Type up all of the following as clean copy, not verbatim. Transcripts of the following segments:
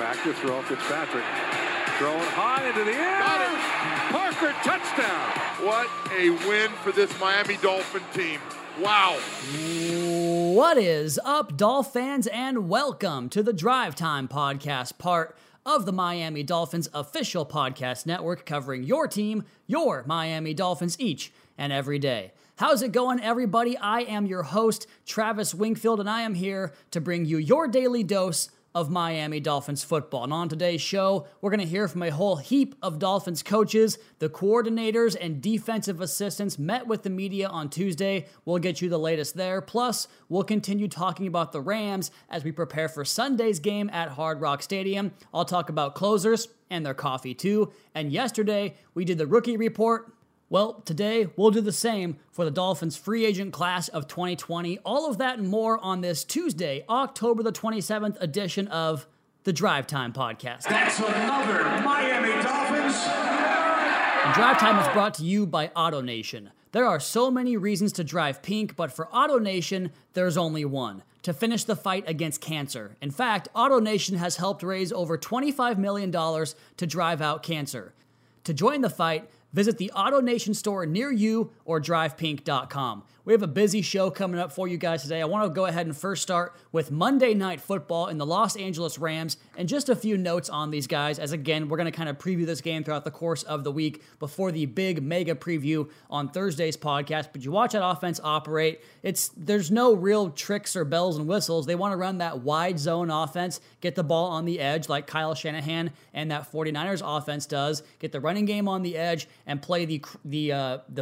back to throw. Fitzpatrick throwing high into the air. Got it. Parker, touchdown. What a win for this Miami Dolphin team. Wow. What is up, Dolph fans, and welcome to the Drive Time Podcast, part of the Miami Dolphins official podcast network, covering your team, your Miami Dolphins, each and every day. How's it going, everybody? I am your host, Travis Wingfield, and I am here to bring you your daily dose of Miami Dolphins football. And on today's show, we're going to hear from a whole heap of Dolphins coaches. The coordinators and defensive assistants met with the media on Tuesday. We'll get you the latest there. Plus, we'll continue talking about the Rams as we prepare for Sunday's game at Hard Rock Stadium. I'll talk about closers and their coffee, too. And yesterday, we did the rookie report. Well, today we'll do the same for the Dolphins free agent class of 2020. All of that and more on this Tuesday, October the 27th edition of the Drive Time Podcast. That's another Miami Dolphins. And Drive Time is brought to you by AutoNation. There are so many reasons to drive pink, but for AutoNation, there's only one: to finish the fight against cancer. In fact, AutoNation has helped raise over $25 million to drive out cancer. To join the fight, visit the AutoNation store near you or drivepink.com. We have a busy show coming up for you guys today. I want to go ahead and first start with Monday Night Football and the Los Angeles Rams, and just a few notes on these guys, as again, we're going to kind of preview this game throughout the course of the week before the big mega preview on Thursday's podcast. But you watch that offense operate. There's no real tricks or bells and whistles. They want to run that wide zone offense, get the ball on the edge like Kyle Shanahan and that 49ers offense does, get the running game on the edge, and play the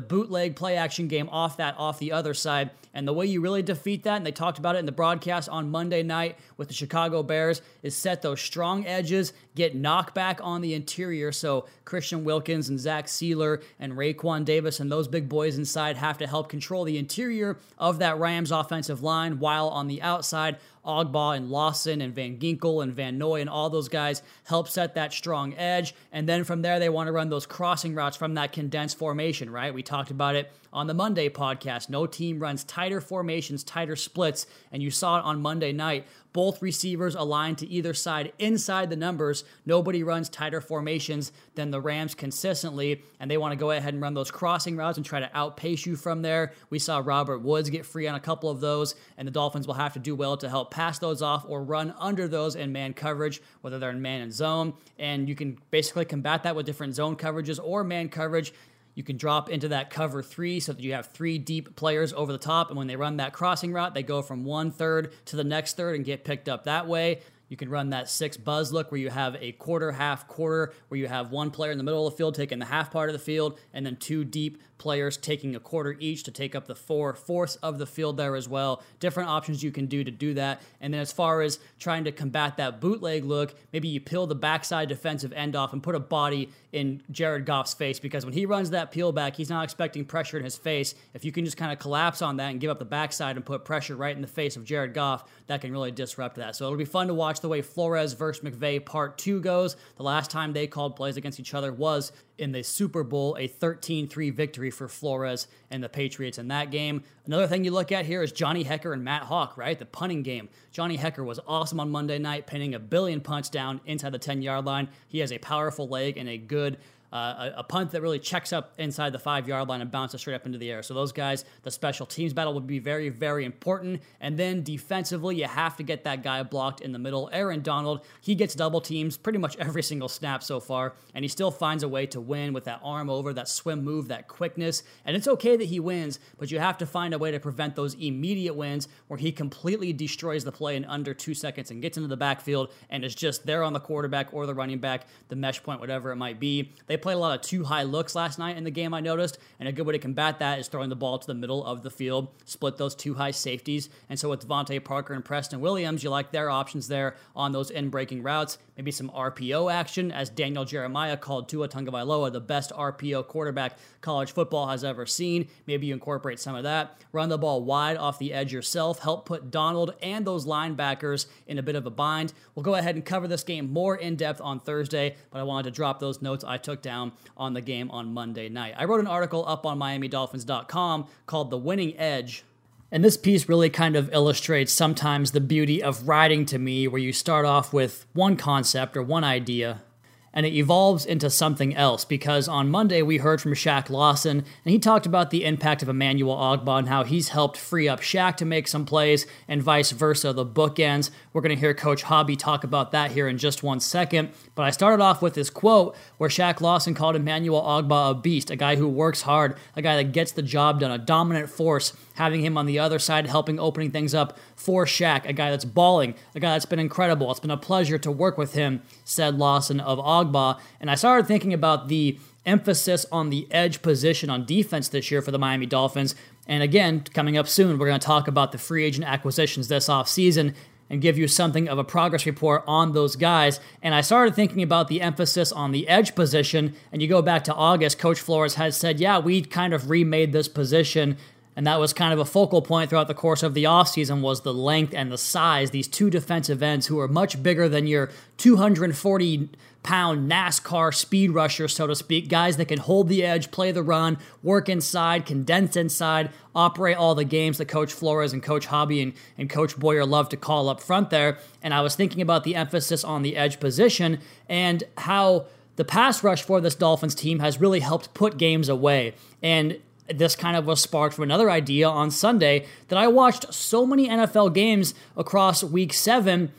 bootleg play action game off the other side. And the way you really defeat that, and they talked about it in the broadcast on Monday night with the Chicago Bears, is set those strong edges, get knockback on the interior. So Christian Wilkins and Zach Sealer and Raekwon Davis and those big boys inside have to help control the interior of that Rams offensive line, while on the outside, Ogbah and Lawson and Van Ginkel and Van Noy and all those guys help set that strong edge. And then from there, they want to run those crossing routes from that condensed formation, right? We talked about it on the Monday podcast. No team runs tighter formations, tighter splits, and you saw it on Monday night. Both receivers aligned to either side inside the numbers. Nobody runs tighter formations than the Rams consistently, and they want to go ahead and run those crossing routes and try to outpace you from there. We saw Robert Woods get free on a couple of those, and the Dolphins will have to do well to help pass those off or run under those in man coverage, whether they're in man and zone. And you can basically combat that with different zone coverages or man coverage. You can drop into that cover three so that you have three deep players over the top. And when they run that crossing route, they go from one third to the next third and get picked up that way. You can run that six buzz look where you have a quarter, half, quarter, where you have one player in the middle of the field taking the half part of the field, and then two deep players taking a quarter each to take up the fourths of the field there as well. Different options you can do to do that. And then as far as trying to combat that bootleg look, maybe you peel the backside defensive end off and put a body in Jared Goff's face, because when he runs that peel back, he's not expecting pressure in his face. If you can just kind of collapse on that and give up the backside and put pressure right in the face of Jared Goff, that can really disrupt that. So it'll be fun to watch the way Flores versus McVay part 2 goes. The last time they called plays against each other was in the Super Bowl, a 13-3 victory for Flores and the Patriots in that game. Another thing you look at here is Johnny Hecker and Matt Hawk, right? The punting game. Johnny Hecker was awesome on Monday night, pinning a billion punts down inside the 10-yard line. He has a powerful leg and a good a punt that really checks up inside the 5-yard line and bounces straight up into the air. So those guys, the special teams battle would be very, very important. And then defensively, you have to get that guy blocked in the middle. Aaron Donald, he gets double teams pretty much every single snap so far, and he still finds a way to win with that arm over, that swim move, that quickness. And it's okay that he wins, but you have to find a way to prevent those immediate wins where he completely destroys the play in under 2 seconds and gets into the backfield and is just there on the quarterback or the running back, the mesh point, whatever it might be. They played a lot of two high looks last night in the game, I noticed, and a good way to combat that is throwing the ball to the middle of the field, split those two high safeties. And so with Devontae Parker and Preston Williams, you like their options there on those in-breaking routes. Maybe some RPO action, as Daniel Jeremiah called Tua Tagovailoa the best RPO quarterback college football has ever seen. Maybe you incorporate some of that. Run the ball wide off the edge yourself. Help put Donald and those linebackers in a bit of a bind. We'll go ahead and cover this game more in depth on Thursday, but I wanted to drop those notes I took down on the game on Monday night. I wrote an article up on MiamiDolphins.com called The Winning Edge, And this piece really kind of illustrates sometimes the beauty of writing to me, where you start off with one concept or one idea, and it evolves into something else. Because on Monday, we heard from Shaq Lawson, and he talked about the impact of Emmanuel Ogbah and how he's helped free up Shaq to make some plays and vice versa, the bookends. We're going to hear Coach Hobby talk about that here in just 1 second. But I started off with this quote where Shaq Lawson called Emmanuel Ogbah a beast, a guy who works hard, a guy that gets the job done, a dominant force, having him on the other side, helping opening things up for Shaq, a guy that's balling, a guy that's been incredible. It's been a pleasure to work with him, said Lawson of Ogbah. And I started thinking about the emphasis on the edge position on defense this year for the Miami Dolphins. And again, coming up soon, we're going to talk about the free agent acquisitions this offseason and give you something of a progress report on those guys. And I started thinking about the emphasis on the edge position. And you go back to August, Coach Flores had said, yeah, we kind of remade this position. And that was kind of a focal point throughout the course of the offseason, was the length and the size. These two defensive ends who are much bigger than your 240-pound NASCAR speed rusher, so to speak. Guys that can hold the edge, play the run, work inside, condense inside, operate all the games that Coach Flores and Coach Hobby and Coach Boyer love to call up front there. And I was thinking about the emphasis on the edge position and how the pass rush for this Dolphins team has really helped put games away. And this kind of was sparked from another idea on Sunday that I watched so many NFL games across week 7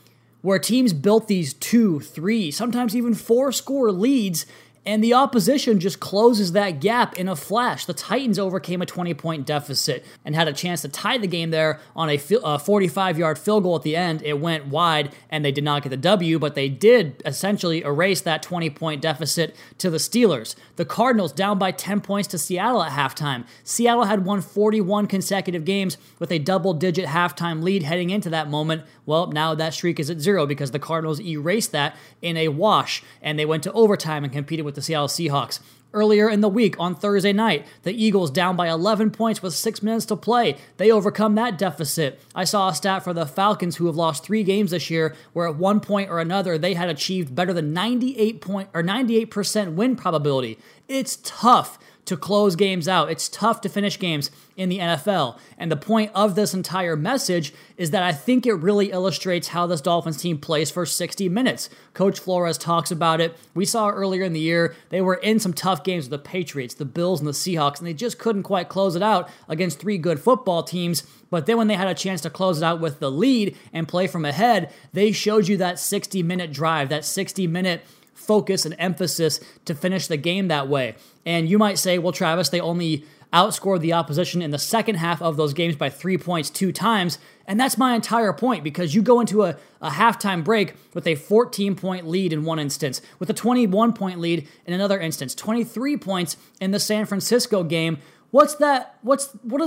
where teams built these 2, 3, sometimes even 4-score leads, and the opposition just closes that gap in a flash. The Titans overcame a 20-point deficit and had a chance to tie the game there on a 45-yard field goal at the end. It went wide, and they did not get the W, but they did essentially erase that 20-point deficit to the Steelers. The Cardinals down by 10 points to Seattle at halftime. Seattle had won 41 consecutive games with a double-digit halftime lead heading into that moment. Well, now that streak is at 0 because the Cardinals erased that in a wash, and they went to overtime and competed with the Seattle Seahawks. Earlier in the week, on Thursday night, the Eagles down by 11 points with 6 minutes to play. They overcome that deficit. I saw a stat for the Falcons, who have lost 3 games this year, where at one point or another, they had achieved better than 98% win probability. It's tough to close games out. It's tough to finish games in the NFL. And the point of this entire message is that I think it really illustrates how this Dolphins team plays for 60 minutes. Coach Flores talks about it. We saw earlier in the year, they were in some tough games with the Patriots, the Bills, and the Seahawks, and they just couldn't quite close it out against 3 good football teams. But then when they had a chance to close it out with the lead and play from ahead, they showed you that 60-minute drive, that 60-minute focus and emphasis to finish the game that way. And you might say, well, Travis, they only outscored the opposition in the second half of those games by 3 points 2 times. And that's my entire point, because you go into a halftime break with a 14-point lead in one instance, with a 21-point lead in another instance, 23 points in the San Francisco game. What is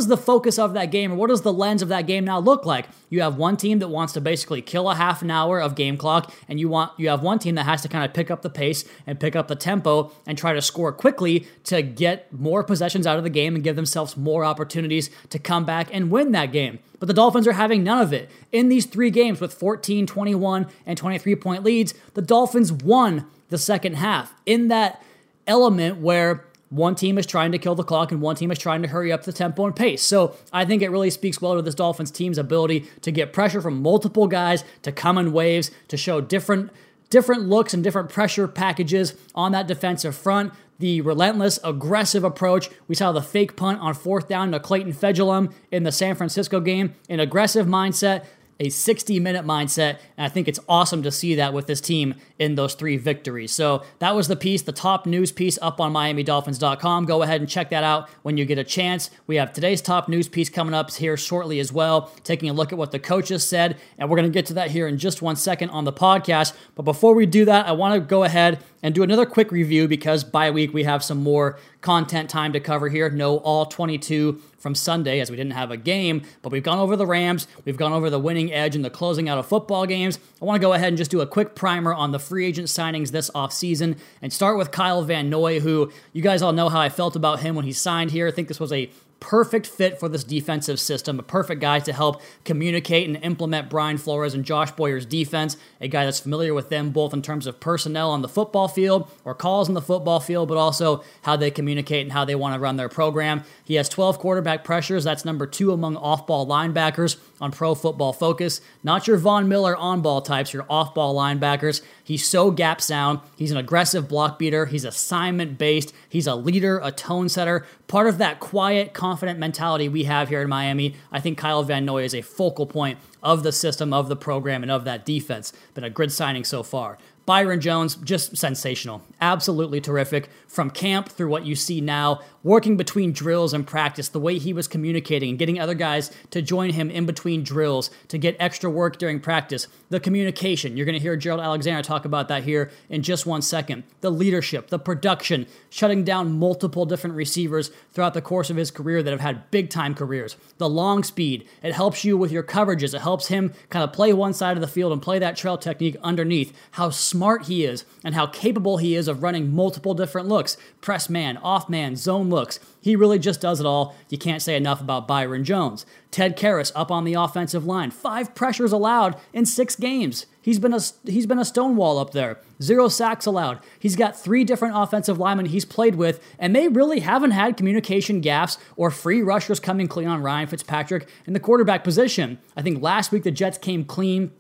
the focus of that game, or what does the lens of that game now look like? You have one team that wants to basically kill a half an hour of game clock, and you have one team that has to kind of pick up the pace and pick up the tempo and try to score quickly to get more possessions out of the game and give themselves more opportunities to come back and win that game. But the Dolphins are having none of it. In these 3 games with 14, 21, and 23-point leads, the Dolphins won the second half in that element where one team is trying to kill the clock and one team is trying to hurry up the tempo and pace. So I think it really speaks well to this Dolphins team's ability to get pressure from multiple guys, to come in waves, to show different looks and different pressure packages on that defensive front. The relentless, aggressive approach. We saw the fake punt on 4th down to Clayton Fejedelem in the San Francisco game. An aggressive mindset, a 60-minute mindset, and I think it's awesome to see that with this team in those 3 victories. So that was the piece, the top news piece up on MiamiDolphins.com. Go ahead and check that out when you get a chance. We have today's top news piece coming up here shortly as well, taking a look at what the coaches said, and we're going to get to that here in just 1 second on the podcast. But before we do that, I want to go ahead and do another quick review, because by week we have some more content time to cover here. No all 22 from Sunday, as we didn't have a game, but we've gone over the Rams, we've gone over the winning edge and the closing out of football games. I want to go ahead and just do a quick primer on the free agent signings this offseason and start with Kyle Van Noy, who you guys all know how I felt about him when he signed here. I think this was a perfect fit for this defensive system, a perfect guy to help communicate and implement Brian Flores and Josh Boyer's defense, a guy that's familiar with them both in terms of personnel on the football field or calls on the football field, but also how they communicate and how they want to run their program. He has 12 quarterback pressures. That's number 2 among off-ball linebackers on Pro Football Focus. Not your Von Miller on-ball types, your off-ball linebackers. He's so gap sound. He's an aggressive block beater. He's assignment-based. He's a leader, a tone setter. Part of that quiet, confident mentality we have here in Miami. I think Kyle Van Noy is a focal point of the system, of the program, and of that defense. Been a good signing so far. Byron Jones, just sensational. Absolutely terrific. From camp through what you see now, working between drills and practice, the way he was communicating and getting other guys to join him in between drills to get extra work during practice. The communication, you're going to hear Gerald Alexander talk about that here in just one second. The leadership, the production, shutting down multiple different receivers throughout the course of his career that have had big-time careers. The long speed, it helps you with your coverages. It helps him kind of play one side of the field and play that trail technique underneath. How smart he is and how capable he is of running multiple different looks. Press man, off man, zone looks. He really just does it all. You can't say enough about Byron Jones. Ted Karras up on the offensive line. 5 pressures allowed in 6 games. He's been a stonewall up there. 0 sacks allowed. He's got 3 different offensive linemen he's played with, and they really haven't had communication gaps or free rushers coming clean on Ryan Fitzpatrick in the quarterback position. I think last week the Jets came clean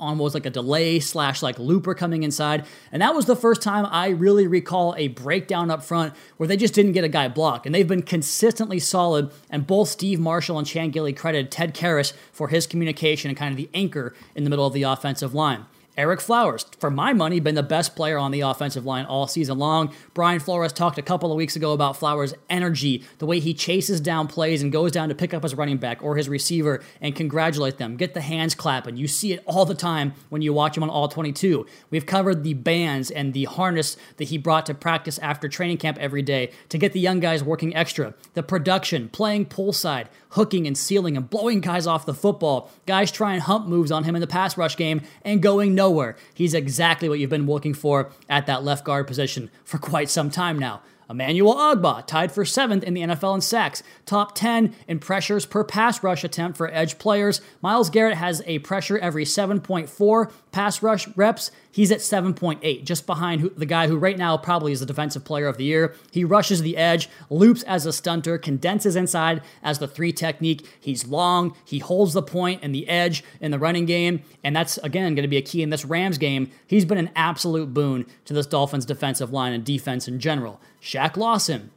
on was like a delay / like looper coming inside. And that was the first time I really recall a breakdown up front where they just didn't get a guy blocked. And they've been consistently solid. And both Steve Marshall and Chan Gailey credited Ted Karras for his communication and kind of the anchor in the middle of the offensive line. Eric Flowers, for my money, been the best player on the offensive line all season long. Brian Flores talked a couple of weeks ago about Flowers' energy, the way he chases down plays and goes down to pick up his running back or his receiver and congratulate them, get the hands clapping. You see it all the time when you watch him on All 22. We've covered the bands and the harness that he brought to practice after training camp every day to get the young guys working extra. The production, playing poolside, hooking and sealing and blowing guys off the football. Guys trying hump moves on him in the pass rush game and going nowhere. He's exactly what you've been looking for at that left guard position for quite some time now. Emmanuel Ogbah, tied for 7th in the NFL in sacks, top 10 in pressures per pass rush attempt for edge players. Myles Garrett has a pressure every 7.4 pass rush reps. He's at 7.8, just behind the guy who right now probably is the defensive player of the year. He rushes the edge, loops as a stunter, condenses inside as the 3 technique. He's long, he holds the point and the edge in the running game, and that's, again, going to be a key in this Rams game. He's been an absolute boon to this Dolphins defensive line and defense in general. Shaq Lawson,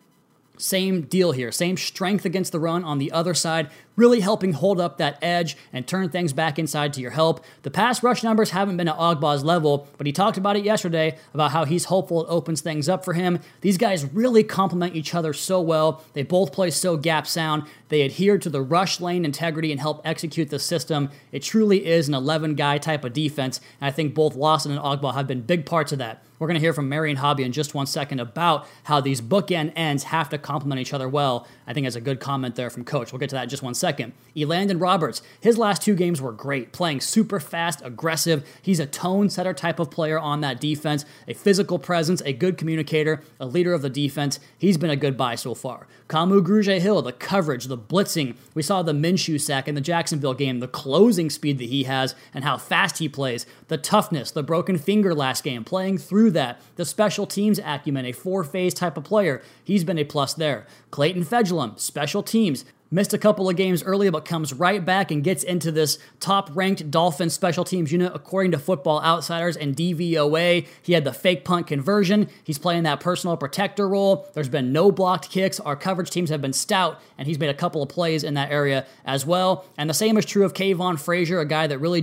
same deal here. Same strength against the run on the other side, really helping hold up that edge and turn things back inside to your help. The pass rush numbers haven't been at Ogbah's level, but he talked about it yesterday, about how he's hopeful it opens things up for him. These guys really complement each other so well. They both play so gap sound. They adhere to the rush lane integrity and help execute the system. It truly is an 11-guy type of defense, and I think both Lawson and Ogbah have been big parts of that. We're going to hear from Marion Hobby in just one second about how these bookend ends have to complement each other well. I think that's a good comment there from Coach. We'll get to that in just one second. Elandon Roberts, his last 2 games were great, playing super fast, aggressive. He's a tone setter type of player on that defense, a physical presence, a good communicator, a leader of the defense. He's been a good buy so far. Kamu Grugier-Hill, the coverage, the blitzing. We saw the Minshew sack in the Jacksonville game, the closing speed that he has and how fast he plays, the toughness, the broken finger last game, playing through that, the special teams acumen, a 4-phase type of player. He's been a plus there. Clayton Fejedelem, special teams. Missed a couple of games early, but comes right back and gets into this top-ranked Dolphins special teams unit according to Football Outsiders and DVOA. He had the fake punt conversion. He's playing that personal protector role. There's been no blocked kicks. Our coverage teams have been stout, and he's made a couple of plays in that area as well. And the same is true of Kayvon Frazier, a guy that really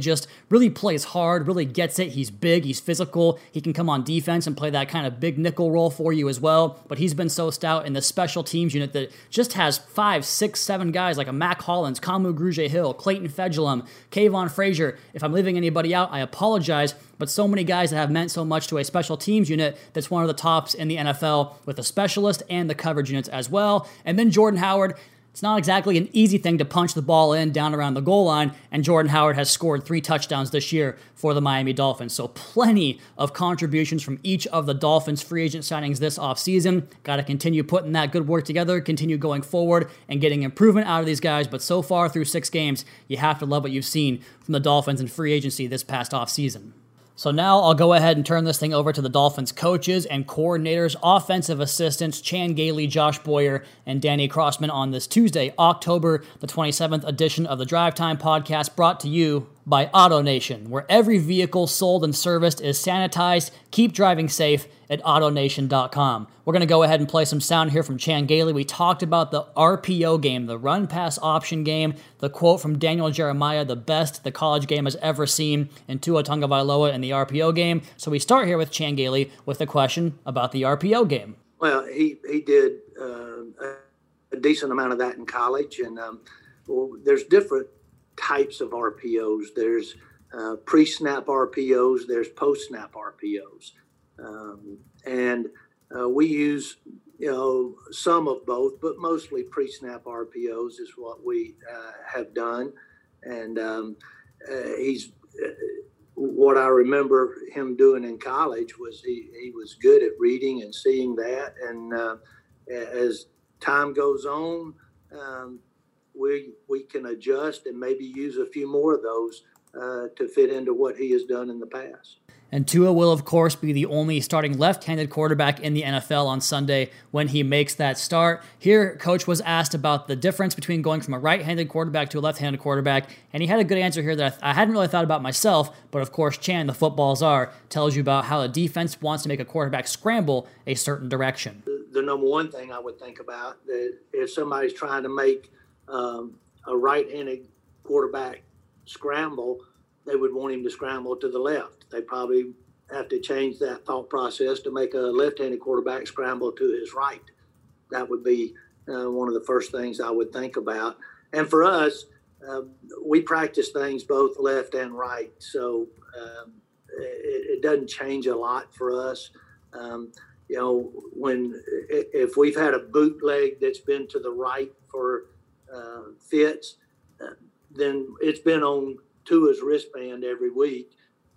plays hard, really gets it. He's big. He's physical. He can come on defense and play that kind of big nickel role for you as well. But he's been so stout in the special teams unit that just has 5, 6, 7 guys like a Mac Hollins, Kamu Grugier-Hill, Clayton Fejedelem, Kayvon Frazier. If I'm leaving anybody out, I apologize, but so many guys that have meant so much to a special teams unit that's one of the tops in the NFL with the specialist and the coverage units as well. And then Jordan Howard, It's not exactly an easy thing to punch the ball in down around the goal line, and Jordan Howard has scored 3 touchdowns this year for the Miami Dolphins. So plenty of contributions from each of the Dolphins' free agent signings this offseason. Got to continue putting that good work together, continue going forward and getting improvement out of these guys. But so far through 6 games, you have to love what you've seen from the Dolphins in free agency this past offseason. So now I'll go ahead and turn this thing over to the Dolphins coaches and coordinators, offensive assistants, Chan Gailey, Josh Boyer, and Danny Crossman on this Tuesday, October the 27th edition of the Drive Time Podcast, brought to you by AutoNation, where every vehicle sold and serviced is sanitized. Keep driving safe at AutoNation.com. We're going to go ahead and play some sound here from Chan Gailey. We talked about the RPO game, the run-pass option game, the quote from Daniel Jeremiah, the best the college game has ever seen, and Tua Tagovailoa in the RPO game. So we start here with Chan Gailey with a question about the RPO game. Well, he did a decent amount of that in college, and there's different types of RPOs. There's pre-snap RPOs, there's post-snap RPOs. And we use, some of both, but mostly pre-snap RPOs is what we have done. And what I remember him doing in college was he was good at reading and seeing that. And as time goes on, we can adjust and maybe use a few more of those to fit into what he has done in the past. And Tua will, of course, be the only starting left-handed quarterback in the NFL on Sunday when he makes that start. Here, Coach was asked about the difference between going from a right-handed quarterback to a left-handed quarterback, and he had a good answer here that I hadn't really thought about myself, but of course Chan, the football czar, tells you about how a defense wants to make a quarterback scramble a certain direction. The number one thing I would think about, that if somebody's trying to make a right-handed quarterback scramble, they would want him to scramble to the left. They probably have to change that thought process to make a left-handed quarterback scramble to his right. That would be one of the first things I would think about. And for us, we practice things both left and right, so it doesn't change a lot for us. If we've had a bootleg that's been to the right for fits, then it's been on Tua's wristband every week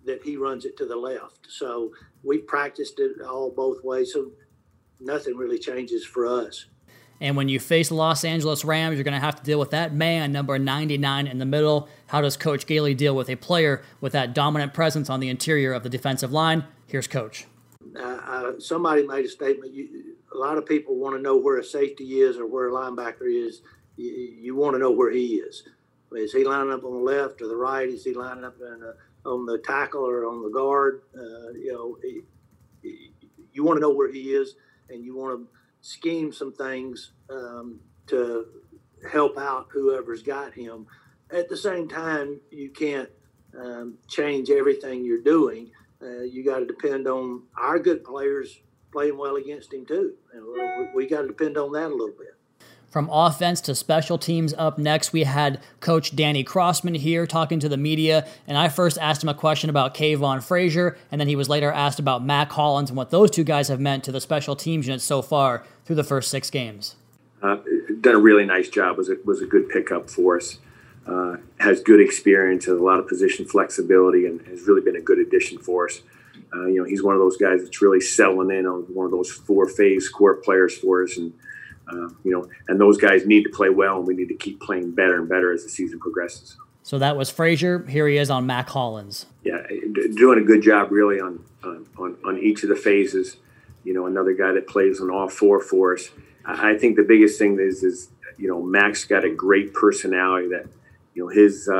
that he runs it to the left. So we practiced it all both ways, so nothing really changes for us. And when you face the Los Angeles Rams, you're going to have to deal with that man, number 99 in the middle. How does Coach Gailey deal with a player with that dominant presence on the interior of the defensive line? Here's Coach. Somebody made a statement. A lot of people want to know where a safety is or where a linebacker is. You want to know where he is. Is he lining up on the left or the right? Is he lining up on the tackle or on the guard? You want to know where he is, and you want to scheme some things to help out whoever's got him. At the same time, you can't change everything you're doing. You got to depend on our good players playing well against him too. And we got to depend on that a little bit. From offense to special teams up next, we had Coach Danny Crossman here talking to the media, and I first asked him a question about Kayvon Frazier, and then he was later asked about Mac Hollins and what those two guys have meant to the special teams unit so far through the first 6 games. Done a really nice job. Was a good pickup for us. Has good experience, has a lot of position flexibility, and has really been a good addition for us. He's one of those guys that's really selling in on one of those 4-phase core players for us, and and those guys need to play well, and we need to keep playing better and better as the season progresses. So that was Frazier. Here he is on Mac Hollins. Yeah, doing a good job really on each of the phases. Another guy that plays on all 4 for us. I think the biggest thing is Mac's got a great personality that, his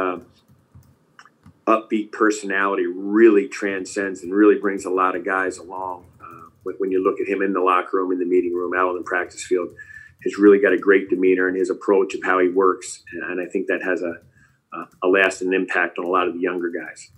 upbeat personality really transcends and really brings a lot of guys along. When you look at him in the locker room, in the meeting room, out on the practice field, has really got a great demeanor and his approach of how he works. And I think that has a lasting impact on a lot of the younger guys.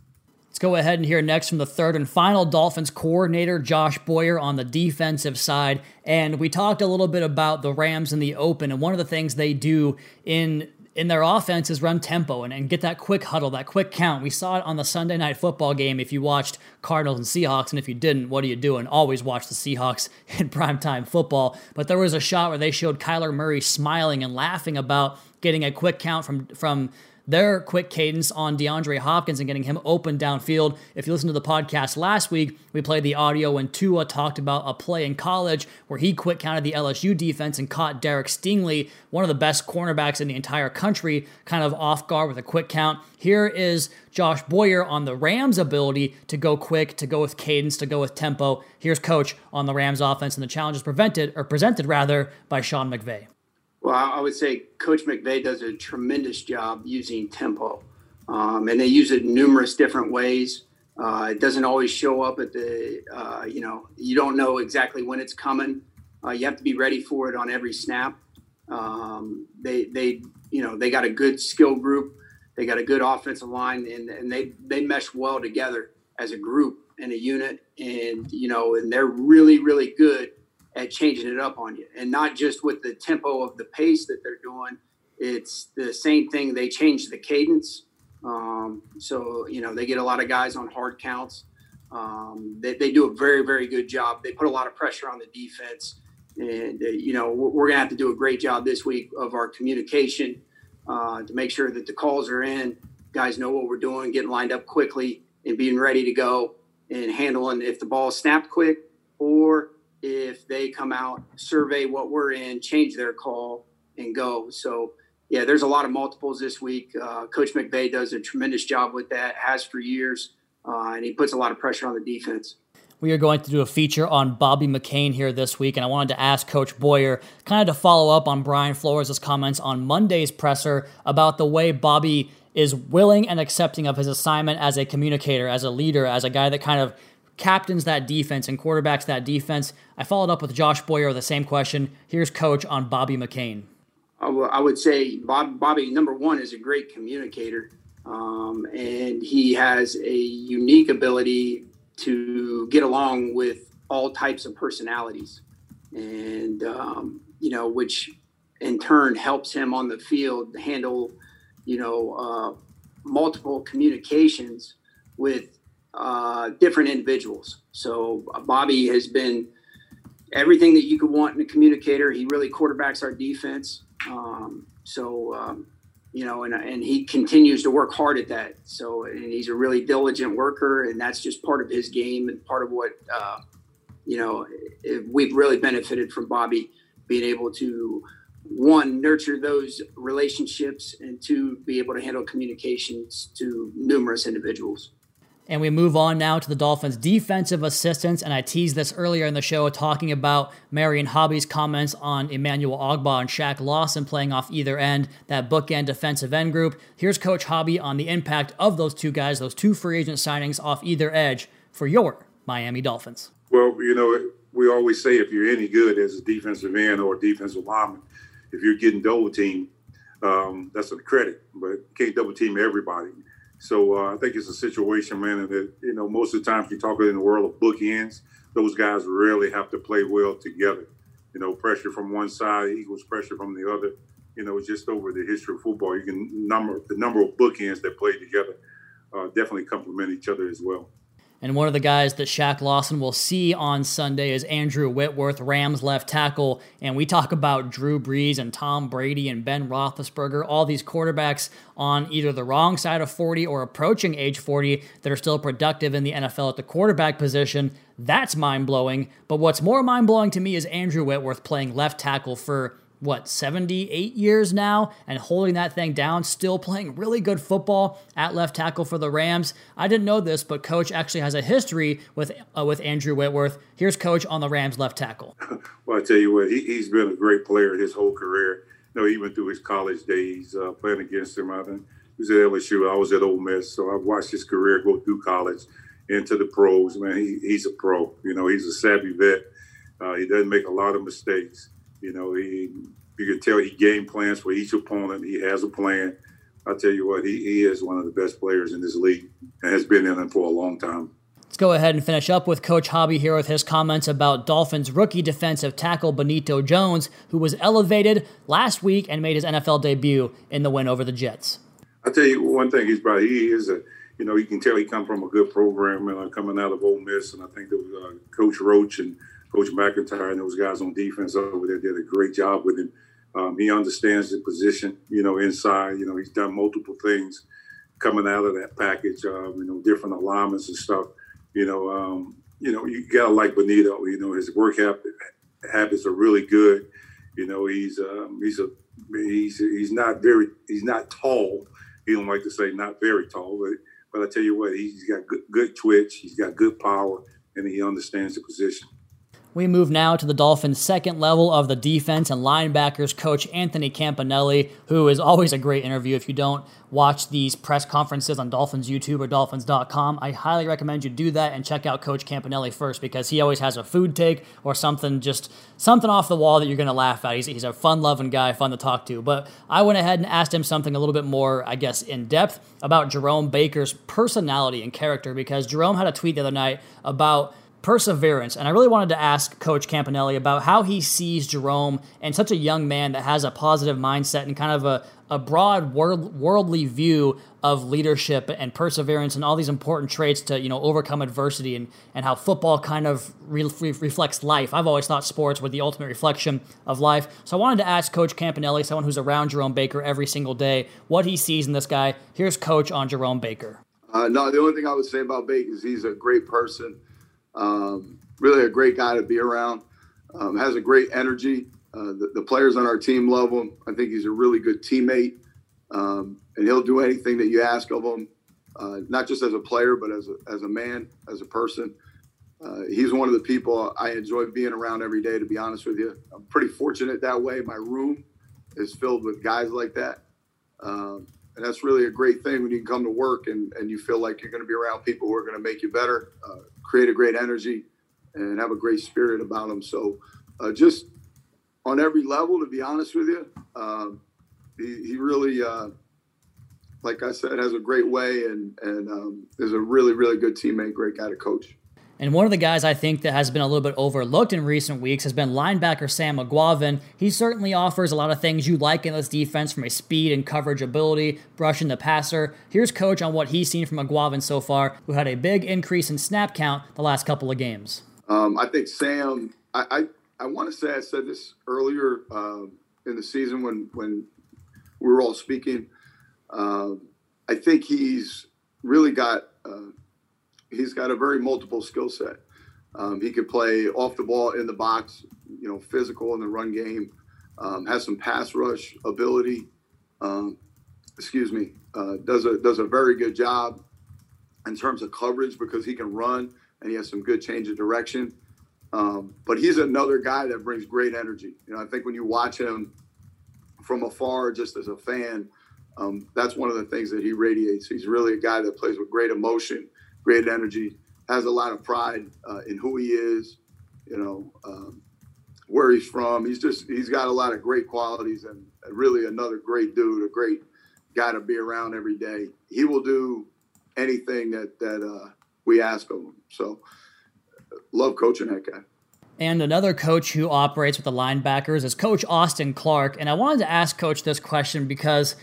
Let's go ahead and hear next from the third and final Dolphins coordinator, Josh Boyer, on the defensive side. And we talked a little bit about the Rams in the open, and one of the things they do in in their offense is run tempo and get that quick huddle, that quick count. We saw it on the Sunday Night Football game. If you watched Cardinals and Seahawks, and if you didn't, what are you doing? Always watch the Seahawks in primetime football. But there was a shot where they showed Kyler Murray smiling and laughing about getting a quick count from their quick cadence on DeAndre Hopkins and getting him open downfield. If you listen to the podcast last week, we played the audio when Tua talked about a play in college where he quick counted the LSU defense and caught Derek Stingley, one of the best cornerbacks in the entire country, kind of off guard with a quick count. Here is Josh Boyer on the Rams' ability to go quick, to go with cadence, to go with tempo. Here's Coach on the Rams' offense and the challenges presented by Sean McVay. Well, I would say Coach McVay does a tremendous job using tempo, and they use it in numerous different ways. It doesn't always show up at the, you don't know exactly when it's coming. You have to be ready for it on every snap. They got a good skill group. They got a good offensive line, and they mesh well together as a group and a unit. And, and they're really, really good at changing it up on you, and not just with the tempo of the pace that they're doing. It's the same thing. They change the cadence. They get a lot of guys on hard counts. They do a very, very good job. They put a lot of pressure on the defense, and, we're going to have to do a great job this week of our communication to make sure that the calls are in, guys know what we're doing, getting lined up quickly and being ready to go and handling if the ball snapped quick, or if they come out, survey what we're in, change their call, and go. So, yeah, there's a lot of multiples this week. Coach McVay does a tremendous job with that, has for years, and he puts a lot of pressure on the defense. We are going to do a feature on Bobby McCain here this week, and I wanted to ask Coach Boyer kind of to follow up on Brian Flores' comments on Monday's presser about the way Bobby is willing and accepting of his assignment as a communicator, as a leader, as a guy that kind of captains that defense and quarterbacks that defense. I followed up with Josh Boyer with the same question. Here's Coach on Bobby McCain. I would say Bobby, number one, is a great communicator, and he has a unique ability to get along with all types of personalities, and, which in turn helps him on the field handle, multiple communications with different individuals. So Bobby has been everything that you could want in a communicator. He really quarterbacks our defense. And he continues to work hard at that. So, and he's a really diligent worker, and that's just part of his game and part of what, we've really benefited from Bobby being able to, one, nurture those relationships, and two, be able to handle communications to numerous individuals. And we move on now to the Dolphins' defensive assistants, and I teased this earlier in the show talking about Marion Hobby's comments on Emmanuel Ogbah and Shaq Lawson playing off either end, that bookend defensive end group. Here's Coach Hobby on the impact of those two guys, those two free agent signings off either edge for your Miami Dolphins. Well, we always say if you're any good as a defensive end or a defensive lineman, if you're getting double teamed, that's a credit, but you can't double team everybody. So I think it's a situation, man, that, most of the time if you talk in the world of bookends, those guys really have to play well together. Pressure from one side equals pressure from the other. Just over the history of football, you can number of bookends that play together definitely complement each other as well. And one of the guys that Shaq Lawson will see on Sunday is Andrew Whitworth, Rams left tackle. And we talk about Drew Brees and Tom Brady and Ben Roethlisberger, all these quarterbacks on either the wrong side of 40 or approaching age 40 that are still productive in the NFL at the quarterback position. That's mind-blowing. But what's more mind-blowing to me is Andrew Whitworth playing left tackle for 78 years now, and holding that thing down, still playing really good football at left tackle for the Rams. I didn't know this, but Coach actually has a history with Andrew Whitworth. Here's Coach on the Rams left tackle. Well, I tell you what, he's been a great player his whole career. Even through his college days, playing against him. I think he was at LSU. I was at Ole Miss, so I've watched his career go through college into the pros. Man, he's a pro. He's a savvy vet. He doesn't make a lot of mistakes. You can tell he game plans for each opponent. He has a plan. I tell you what, he is one of the best players in this league and has been in it for a long time. It's go ahead and finish up with Coach Hobby here with his comments about Dolphins rookie defensive tackle Benito Jones, who was elevated last week and made his NFL debut in the win over the Jets. I'll tell you one thing, you can tell he come from a good program and coming out of Ole Miss, and I think that Coach Roach and Coach McIntyre and those guys on defense over there did a great job with him. He understands the position, inside. He's done multiple things coming out of that package, different alignments and stuff. You got to like Benito. His work habits are really good. He's not tall. He don't like to say not very tall, but I tell you what, he's got good twitch. He's got good power, and he understands the position. We move now to the Dolphins' second level of the defense and linebackers coach Anthony Campanelli, who is always a great interview. If you don't watch these press conferences on Dolphins YouTube or Dolphins.com, I highly recommend you do that and check out Coach Campanelli first, because he always has a food take or something off the wall that you're going to laugh at. He's a fun-loving guy, fun to talk to. But I went ahead and asked him something a little bit more, in depth about Jerome Baker's personality and character, because Jerome had a tweet the other night about perseverance, and I really wanted to ask Coach Campanelli about how he sees Jerome and such a young man that has a positive mindset and kind of a broad worldly view of leadership and perseverance and all these important traits to overcome adversity, and how football kind of reflects life. I've always thought sports were the ultimate reflection of life. So I wanted to ask Coach Campanelli, someone who's around Jerome Baker every single day, what he sees in this guy. Here's Coach on Jerome Baker. The only thing I would say about Baker is he's a great person. Really a great guy to be around, has a great energy. The players on our team love him. I think he's a really good teammate, and he'll do anything that you ask of him, not just as a player, but as a man, as a person. He's one of the people I enjoy being around every day, to be honest with you. I'm pretty fortunate that way. My room is filled with guys like that. And that's really a great thing when you can come to work and you feel like you're going to be around people who are going to make you better, create a great energy, and have a great spirit about them. So just on every level, to be honest with you, he really, like I said, has a great way and is a really, really good teammate, great guy to coach. And one of the guys I think that has been a little bit overlooked in recent weeks has been linebacker Sam McGuavin. He certainly offers a lot of things you like in this defense from his speed and coverage ability, brushing the passer. Here's Coach on what he's seen from McGuavin so far, who had a big increase in snap count the last couple of games. I think Sam, I want to say I said this earlier in the season when we were all speaking. I think he's really got he's got a very multiple skill set. He could play off the ball, in the box, physical in the run game, has some pass rush ability. Does a very good job in terms of coverage, because he can run and he has some good change of direction. But he's another guy that brings great energy. I think when you watch him from afar, just as a fan, that's one of the things that he radiates. He's really a guy that plays with great emotion, great energy, has a lot of pride in who he is, where he's from. He's got a lot of great qualities, and really another great dude, a great guy to be around every day. He will do anything that we ask of him. So love coaching that guy. And another coach who operates with the linebackers is Coach Austin Clark. And I wanted to ask Coach this question because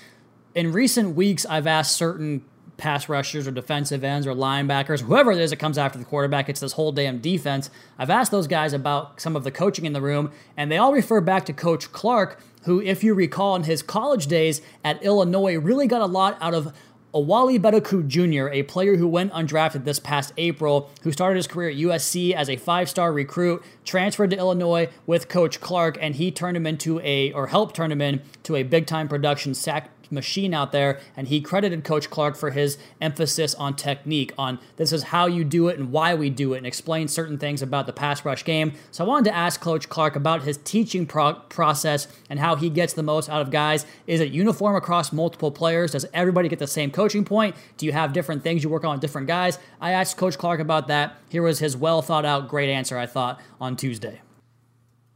in recent weeks, I've asked certain pass rushers or defensive ends or linebackers, whoever it is that comes after the quarterback, it's this whole damn defense. I've asked those guys about some of the coaching in the room, and they all refer back to Coach Clark, who, if you recall, in his college days at Illinois, really got a lot out of Owale Bedoku Jr., a player who went undrafted this past April, who started his career at USC as a five-star recruit, transferred to Illinois with Coach Clark, and he turned him helped turn him into a big-time production sack machine out there, and he credited Coach Clark for his emphasis on technique, on this is how you do it and why we do it, and explain certain things about the pass rush game. So I wanted to ask Coach Clark about his teaching process and how he gets the most out of guys. Is it uniform across multiple players? Does everybody get the same coaching point? Do you have different things you work on with different guys? I asked Coach Clark about that. Here was his well thought out great answer, I thought, on Tuesday.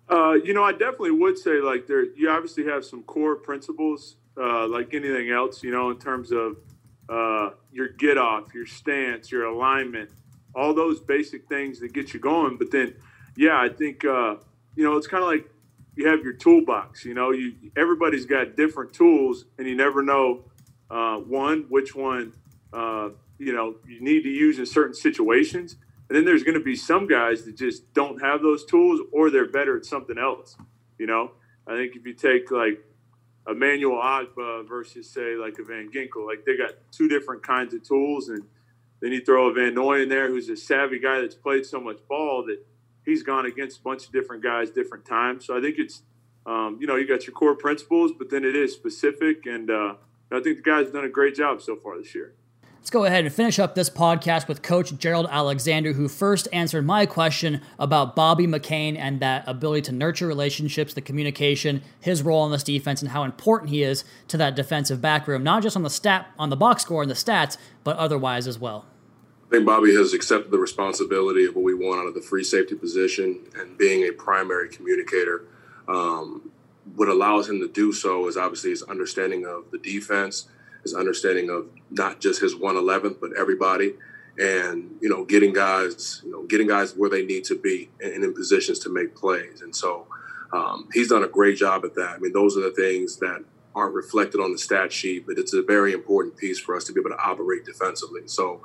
I definitely would say, you obviously have some core principles, like anything else, in terms of your get off, your stance, your alignment, all those basic things that get you going. But then, yeah, I think, you know, it's kind of like you have your toolbox. You know, everybody's got different tools, and you never know, which one you need to use in certain situations. And then there's going to be some guys that just don't have those tools, or they're better at something else. You know, I think if you take like Emmanuel Ogbah versus say like a Van Ginkel, like they got two different kinds of tools. And then you throw a Van Noy in there, who's a savvy guy that's played so much ball that he's gone against a bunch of different guys, different times. So I think it's, you know, you got your core principles, but then it is specific. And I think the guys have done a great job so far this year. Let's go ahead and finish up this podcast with Coach Gerald Alexander, who first answered my question about Bobby McCain and that ability to nurture relationships, the communication, his role on this defense, and how important he is to that defensive back room, not just on the box score and the stats, but otherwise as well. I think Bobby has accepted the responsibility of what we want out of the free safety position, and being a primary communicator. What allows him to do so is obviously his understanding of the defense, his understanding of not just his 111th, but everybody, and, you know, getting guys where they need to be and in positions to make plays. And so he's done a great job at that. I mean, those are the things that aren't reflected on the stat sheet, but it's a very important piece for us to be able to operate defensively. So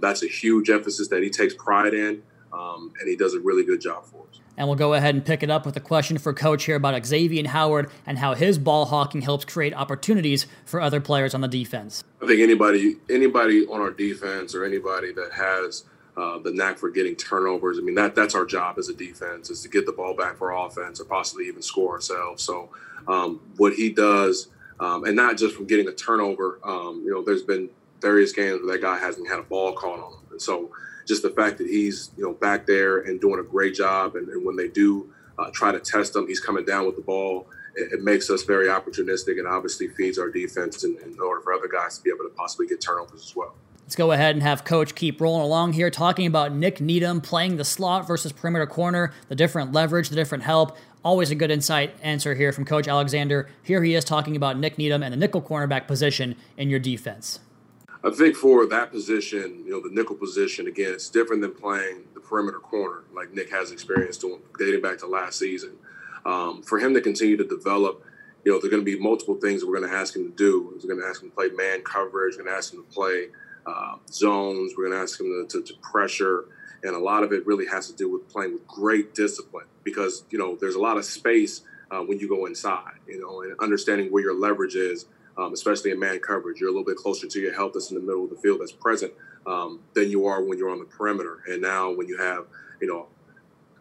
that's a huge emphasis that he takes pride in, and he does a really good job for us. And we'll go ahead and pick it up with a question for Coach here about Xavier Howard and how his ball hawking helps create opportunities for other players on the defense. I think anybody on our defense, or anybody that has the knack for getting turnovers, I mean, that's our job as a defense, is to get the ball back for offense, or possibly even score ourselves. So what he does, and not just from getting a turnover, you know, there's been various games where that guy hasn't had a ball caught on him. And so just the fact that he's, you know, back there and doing a great job, and when they do try to test him, he's coming down with the ball. It makes us very opportunistic, and obviously feeds our defense in order for other guys to be able to possibly get turnovers as well. Let's go ahead and have Coach keep rolling along here, talking about Nick Needham playing the slot versus perimeter corner, the different leverage, the different help. Always a good insight answer here from Coach Alexander. Here he is talking about Nick Needham and the nickel cornerback position in your defense. I think for that position, you know, the nickel position, again, it's different than playing the perimeter corner, like Nick has experience doing dating back to last season. For him to continue to develop, you know, there are going to be multiple things we're going to ask him to do. We're going to ask him to play man coverage. We're going to ask him to play zones. We're going to ask him to pressure. And a lot of it really has to do with playing with great discipline, because, you know, there's a lot of space when you go inside, you know, and understanding where your leverage is. Especially in man coverage, you're a little bit closer to your help that's in the middle of the field that's present than you are when you're on the perimeter. And now when you have, you know,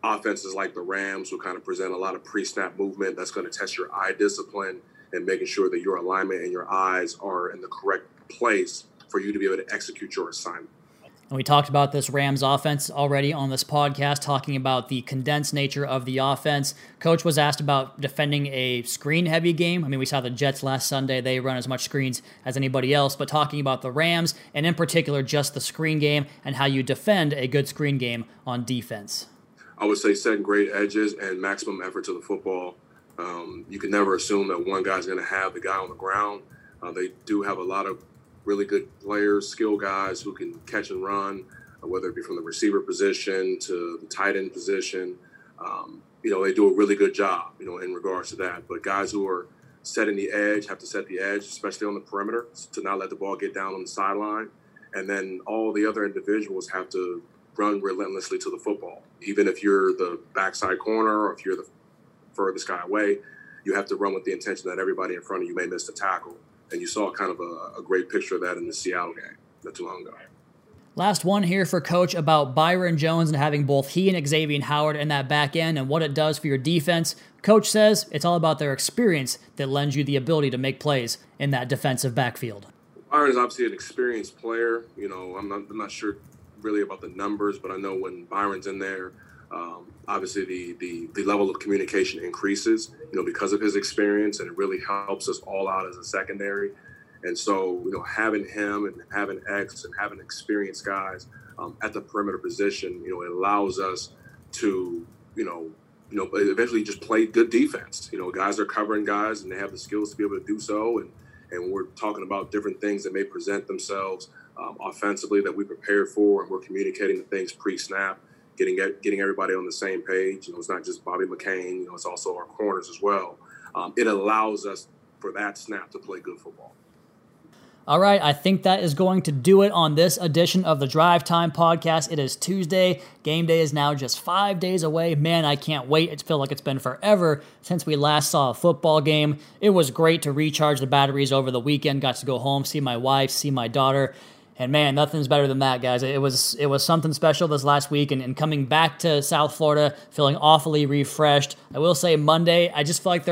offenses like the Rams who kind of present a lot of pre-snap movement, that's going to test your eye discipline and making sure that your alignment and your eyes are in the correct place for you to be able to execute your assignment. And we talked about this Rams offense already on this podcast, talking about the condensed nature of the offense. Coach was asked about defending a screen-heavy game. I mean, we saw the Jets last Sunday. They run as much screens as anybody else. But talking about the Rams, and in particular just the screen game and how you defend a good screen game on defense. I would say setting great edges and maximum effort to the football. You can never assume that one guy's going to have the guy on the ground. They do have a lot of really good players, skill guys who can catch and run, whether it be from the receiver position to the tight end position. You know, they do a really good job, you know, in regards to that. But guys who are setting the edge have to set the edge, especially on the perimeter, to not let the ball get down on the sideline. And then all the other individuals have to run relentlessly to the football. Even if you're the backside corner, or if you're the furthest guy away, you have to run with the intention that everybody in front of you may miss the tackle. And you saw kind of a great picture of that in the Seattle game not too long ago. Last one here for Coach about Byron Jones and having both he and Xavier Howard in that back end and what it does for your defense. Coach says it's all about their experience that lends you the ability to make plays in that defensive backfield. Byron is obviously an experienced player. You know, I'm not sure really about the numbers, but I know when Byron's in there, obviously the level of communication increases, you know, because of his experience, and it really helps us all out as a secondary. And so, you know, having him and having X and having experienced guys at the perimeter position, you know, it allows us to, you know, eventually just play good defense. You know, guys are covering guys and they have the skills to be able to do so. And we're talking about different things that may present themselves offensively that we prepared for, and we're communicating the things pre-snap, getting everybody on the same page. You know, it's not just Bobby McCain. You know, it's also our corners as well. It allows us for that snap to play good football. All right, I think that is going to do it on this edition of the Drive Time Podcast. It is Tuesday. Game day is now just 5 days away. Man, I can't wait. It feels like it's been forever since we last saw a football game. It was great to recharge the batteries over the weekend. Got to go home, see my wife, see my daughter. And man, nothing's better than that, guys. It was something special this last week, and coming back to South Florida, feeling awfully refreshed. I will say Monday, I just feel like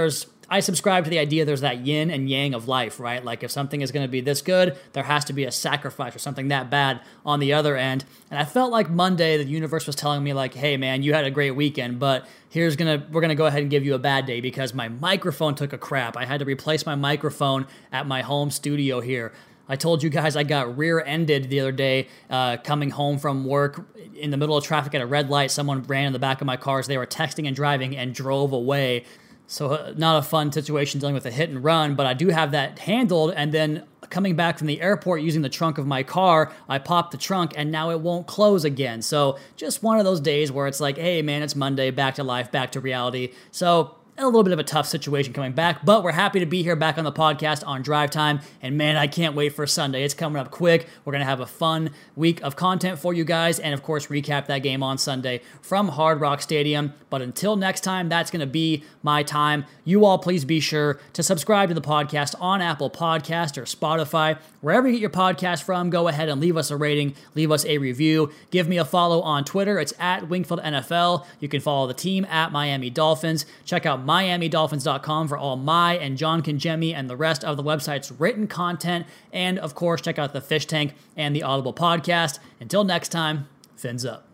I subscribe to the idea there's that yin and yang of life, right? Like if something is going to be this good, there has to be a sacrifice or something that bad on the other end. And I felt like Monday, the universe was telling me like, hey man, you had a great weekend, but we're going to go ahead and give you a bad day because my microphone took a crap. I had to replace my microphone at my home studio here. I told you guys I got rear-ended the other day coming home from work in the middle of traffic at a red light. Someone ran in the back of my car as they were texting and driving and drove away. So not a fun situation dealing with a hit and run, but I do have that handled. And then coming back from the airport using the trunk of my car, I popped the trunk and now it won't close again. So just one of those days where it's like, hey man, it's Monday, back to life, back to reality. So a little bit of a tough situation coming back, but we're happy to be here back on the podcast on Drive Time. And man, I can't wait for Sunday. It's coming up quick. We're going to have a fun week of content for you guys. And of course, recap that game on Sunday from Hard Rock Stadium. But until next time, that's going to be my time. You all please be sure to subscribe to the podcast on Apple Podcasts or Spotify. Wherever you get your podcast from, go ahead and leave us a rating, leave us a review. Give me a follow on Twitter. It's @WingfieldNFL. You can follow the team @Miami Dolphins. Check out MiamiDolphins.com for all my and John Kinjemi and the rest of the website's written content. And of course, check out the Fish Tank and the Audible podcast. Until next time, fins up.